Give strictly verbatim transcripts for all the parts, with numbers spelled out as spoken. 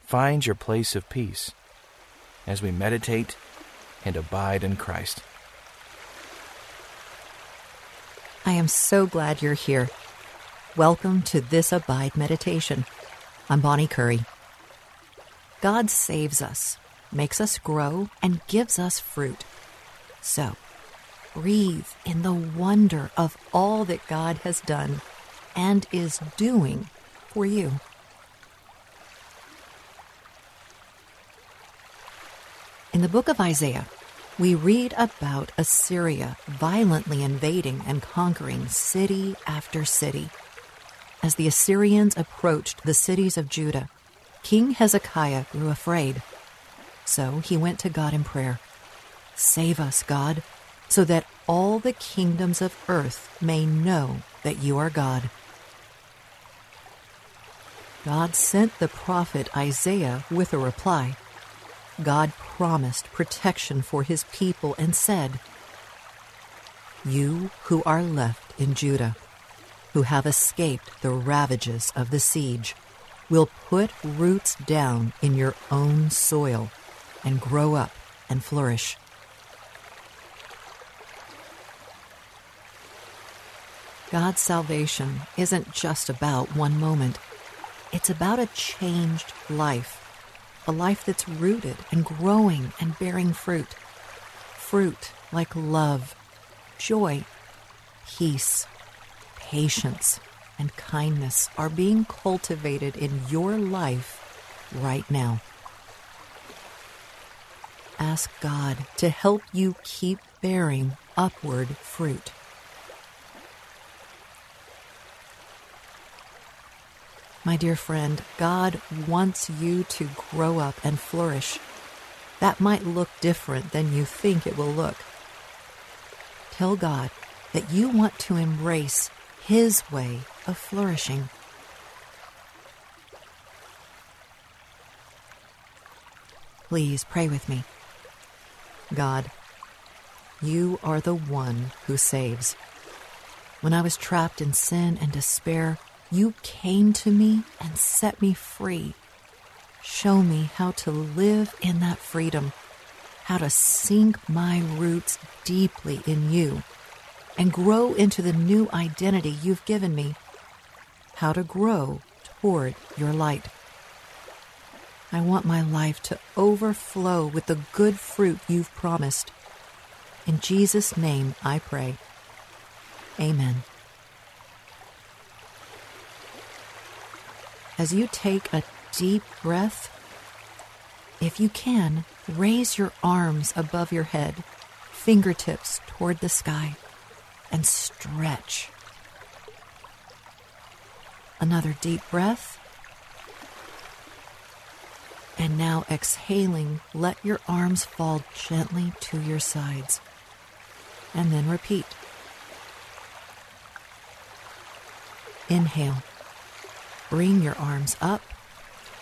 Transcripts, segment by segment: find your place of peace as we meditate and abide in Christ. I am so glad you're here. Welcome to this Abide meditation. I'm Bonnie Curry. God saves us, makes us grow, and gives us fruit. So, breathe in the wonder of all that God has done and is doing for you. In the book of Isaiah, we read about Assyria violently invading and conquering city after city. As the Assyrians approached the cities of Judah, King Hezekiah grew afraid. So he went to God in prayer. "Save us, God, so that all the kingdoms of earth may know that you are God." God sent the prophet Isaiah with a reply. God promised protection for his people and said, "You who are left in Judah, who have escaped the ravages of the siege, will put roots down in your own soil and grow up and flourish." God's salvation isn't just about one moment. It's about a changed life. A life that's rooted and growing and bearing fruit. Fruit like love, joy, peace, patience, and kindness are being cultivated in your life right now. Ask God to help you keep bearing upward fruit. My dear friend, God wants you to grow up and flourish. That might look different than you think it will look. Tell God that you want to embrace His way of flourishing. Please pray with me. God, you are the one who saves. When I was trapped in sin and despair, you came to me and set me free. Show me how to live in that freedom, how to sink my roots deeply in you and grow into the new identity you've given me, how to grow toward your light. I want my life to overflow with the good fruit you've promised. In Jesus' name I pray. Amen. As you take a deep breath, if you can, raise your arms above your head, fingertips toward the sky, and stretch. Another deep breath. And now exhaling, let your arms fall gently to your sides. And then repeat. Inhale. Bring your arms up,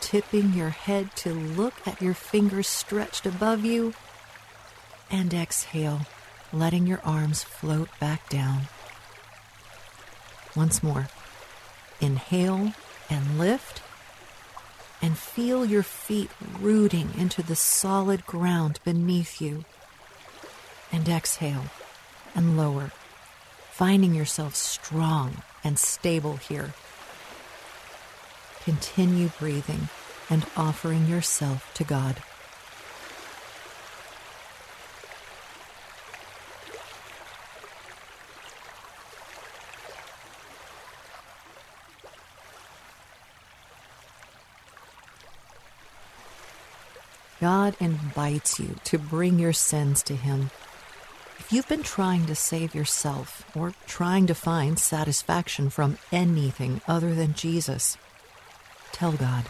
tipping your head to look at your fingers stretched above you, and exhale, letting your arms float back down. Once more, inhale and lift, and feel your feet rooting into the solid ground beneath you. And exhale and lower, finding yourself strong and stable here. Continue breathing and offering yourself to God. God invites you to bring your sins to Him. If you've been trying to save yourself or trying to find satisfaction from anything other than Jesus, tell God,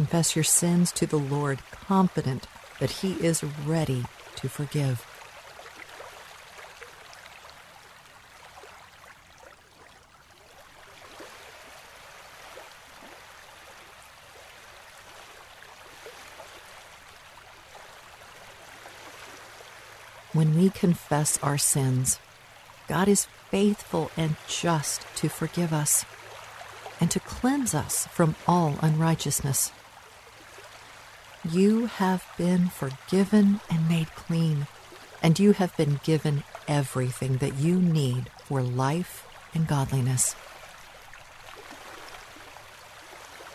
confess your sins to the Lord, confident that He is ready to forgive. When we confess our sins, God is faithful and just to forgive us and to cleanse us from all unrighteousness. You have been forgiven and made clean, and you have been given everything that you need for life and godliness.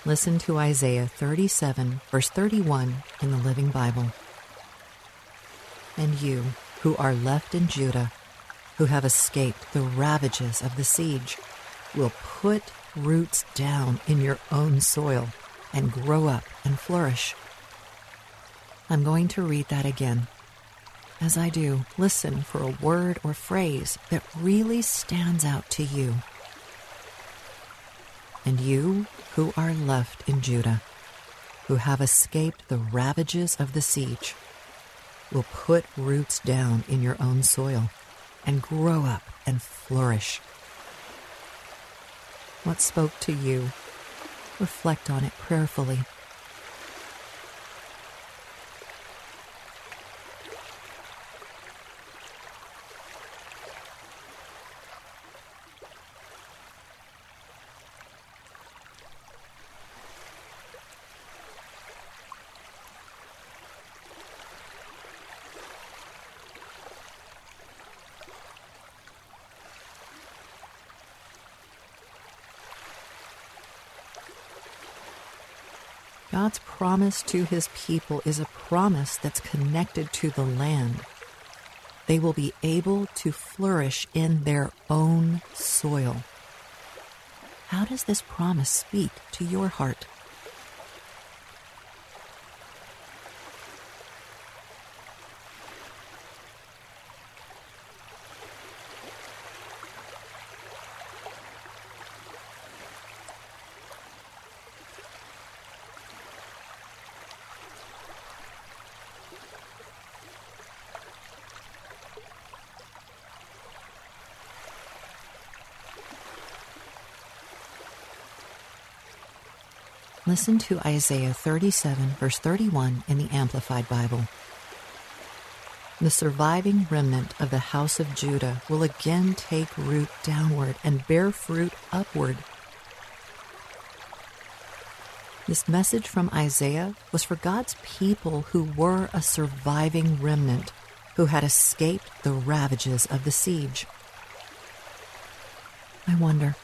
Listen to Isaiah thirty-seven, verse thirty-one in the Living Bible. And you, who are left in Judah, who have escaped the ravages of the siege, will put roots down in your own soil and grow up and flourish. I'm going to read that again. As I do, listen for a word or phrase that really stands out to you. And you, who are left in Judah, who have escaped the ravages of the siege, will put roots down in your own soil and grow up and flourish. What spoke to you? Reflect on it prayerfully. God's promise to His people is a promise that's connected to the land. They will be able to flourish in their own soil. How does this promise speak to your heart? Listen to Isaiah thirty-seven, verse thirty-one in the Amplified Bible. The surviving remnant of the house of Judah will again take root downward and bear fruit upward. This message from Isaiah was for God's people who were a surviving remnant, who had escaped the ravages of the siege. I wonder,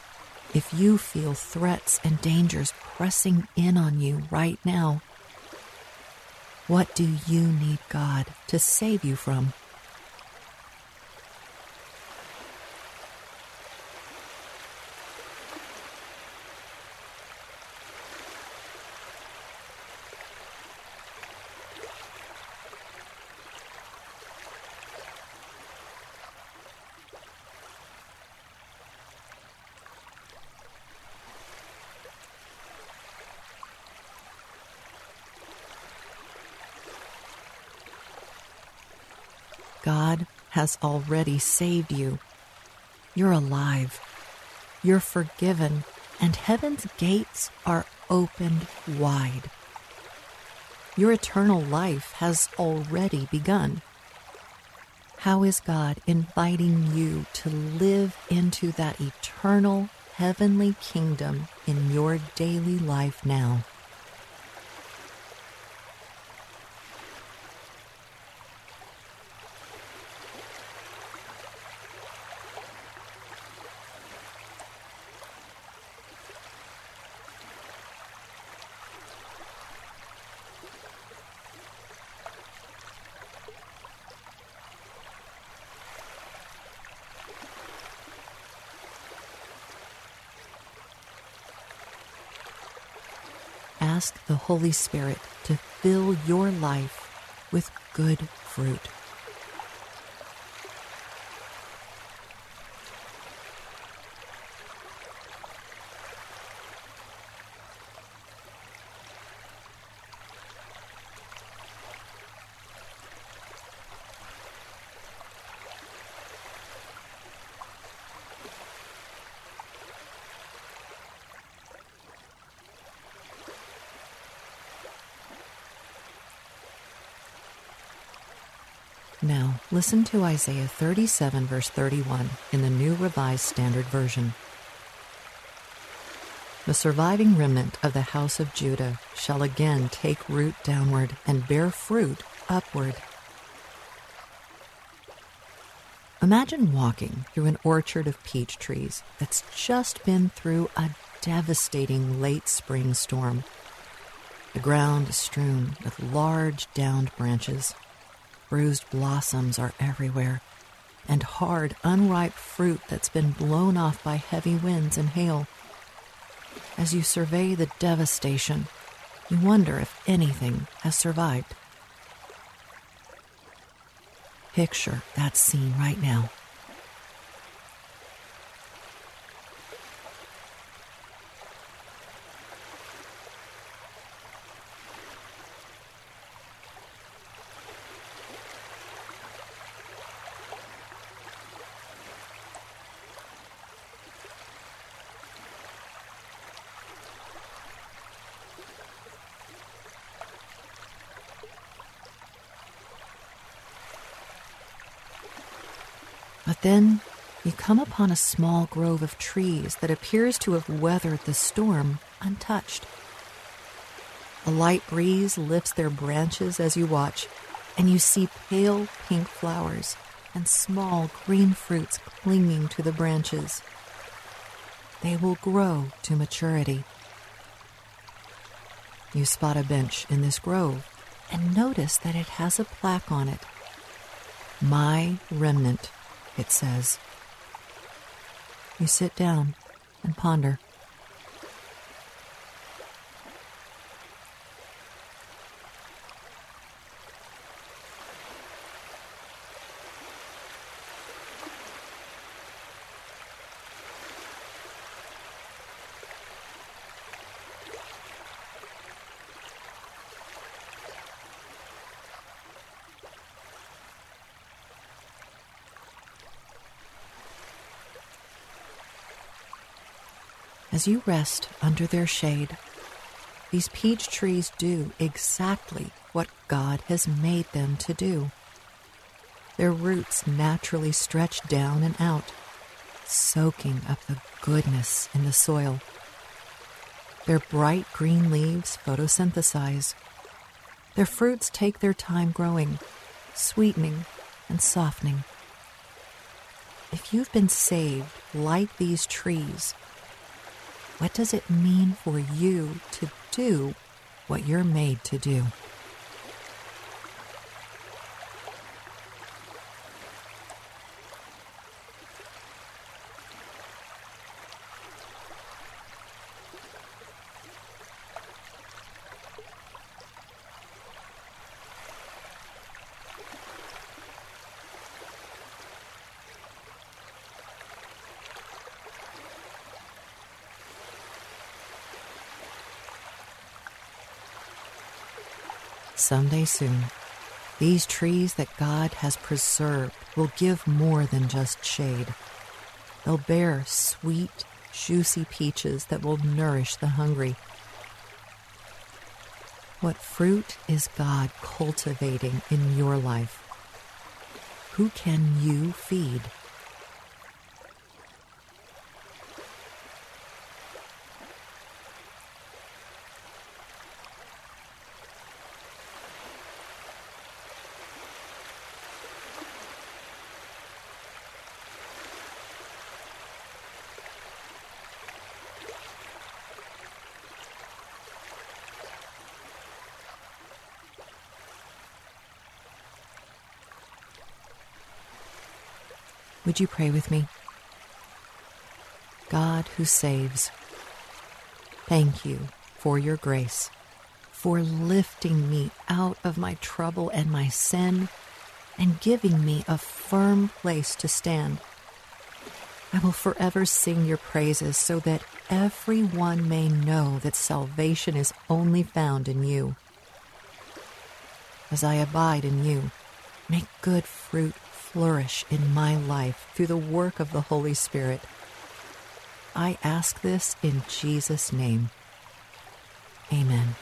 if you feel threats and dangers pressing in on you right now, what do you need God to save you from? God has already saved you. You're alive. You're forgiven, and heaven's gates are opened wide. Your eternal life has already begun. How is God inviting you to live into that eternal heavenly kingdom in your daily life now? Ask the Holy Spirit to fill your life with good fruit. Now, listen to Isaiah thirty-seven, verse thirty-one in the New Revised Standard Version. The surviving remnant of the house of Judah shall again take root downward and bear fruit upward. Imagine walking through an orchard of peach trees that's just been through a devastating late spring storm. The ground is strewn with large downed branches. Bruised blossoms are everywhere, and hard, unripe fruit that's been blown off by heavy winds and hail. As you survey the devastation, you wonder if anything has survived. Picture that scene right now. But then you come upon a small grove of trees that appears to have weathered the storm untouched. A light breeze lifts their branches as you watch, and you see pale pink flowers and small green fruits clinging to the branches. They will grow to maturity. You spot a bench in this grove and notice that it has a plaque on it. My remnant, it says. You sit down and ponder. As you rest under their shade, these peach trees do exactly what God has made them to do. Their roots naturally stretch down and out, soaking up the goodness in the soil. Their bright green leaves photosynthesize. Their fruits take their time growing, sweetening and softening. If you've been saved like these trees, what does it mean for you to do what you're made to do? Someday soon, these trees that God has preserved will give more than just shade. They'll bear sweet, juicy peaches that will nourish the hungry. What fruit is God cultivating in your life? Who can you feed? Would you pray with me? God who saves, thank you for your grace, for lifting me out of my trouble and my sin, and giving me a firm place to stand. I will forever sing your praises so that everyone may know that salvation is only found in you. As I abide in you, make good fruit flourish in my life through the work of the Holy Spirit. I ask this in Jesus' name. Amen.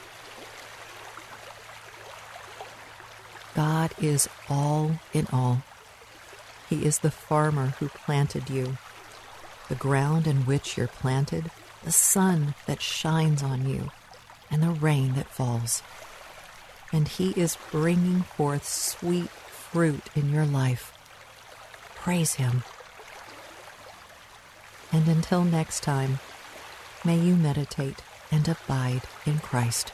God is all in all. He is the farmer who planted you, the ground in which you're planted, the sun that shines on you, and the rain that falls. And He is bringing forth sweet fruit in your life. Praise Him. And until next time, may you meditate and abide in Christ.